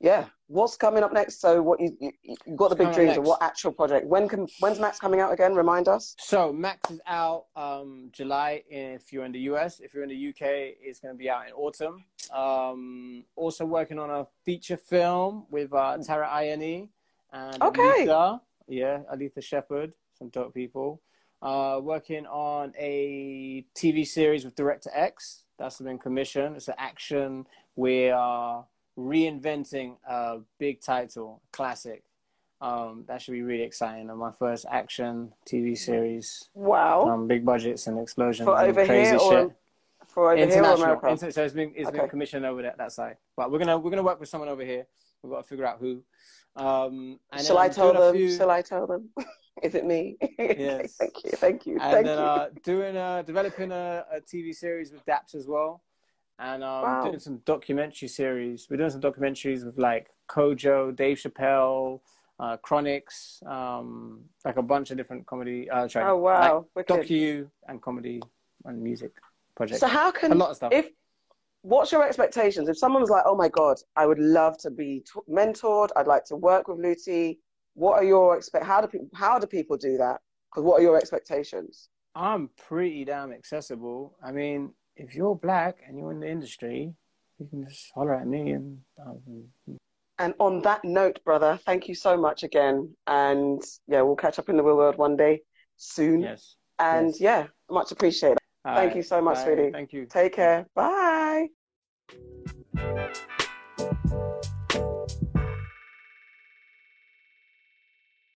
yeah, what's coming up next? So what you, you, you got the big dreams of what actual project? When can, when's Max coming out again? Remind us. So Max is out um, July if you're in the U S. If you're in the U K, it's going to be out in autumn. Um, also working on a feature film with uh, Tara Ayeni and okay. Aletha. Yeah, Aletha Shepherd, some dope people. Uh, working on a T V series with Director X. That's been commissioned. It's an action. We are reinventing a big title, classic. Um, that should be really exciting. And my first action T V series. Wow. Um, big budgets and explosions for and over crazy here shit. Or, for over International. Here or America? Inter so it's been, it's okay. been commissioned over that, that side. But we're going to we're gonna work with someone over here. We've got to figure out who. Um, and shall, I tell them, few... shall I tell them? Is it me? Yes. Thank you, thank you, and thank then, you. Uh, doing a, developing a, a T V series with Daps as well. And um, wow. doing some documentary series. We're doing some documentaries with like Kojo, Dave Chappelle, uh, Chronix, um, like a bunch of different comedy. Uh, sorry, oh, wow. Like docu and comedy and music projects. So how can, a lot of stuff. If, what's your expectations? If someone's like, oh my God, I would love to be t mentored. I'd like to work with Luti. What are your expect? How do people, how do people do that? Because what are your expectations? I'm pretty damn accessible. I mean, if you're Black and you're in the industry, you can just holler at me. And um... and on that note, brother, thank you so much again. And yeah, we'll catch up in the real world one day soon. Yes. And yes. yeah, much appreciated. All thank right. you so much, All sweetie. Right. Thank you. Take care. Bye.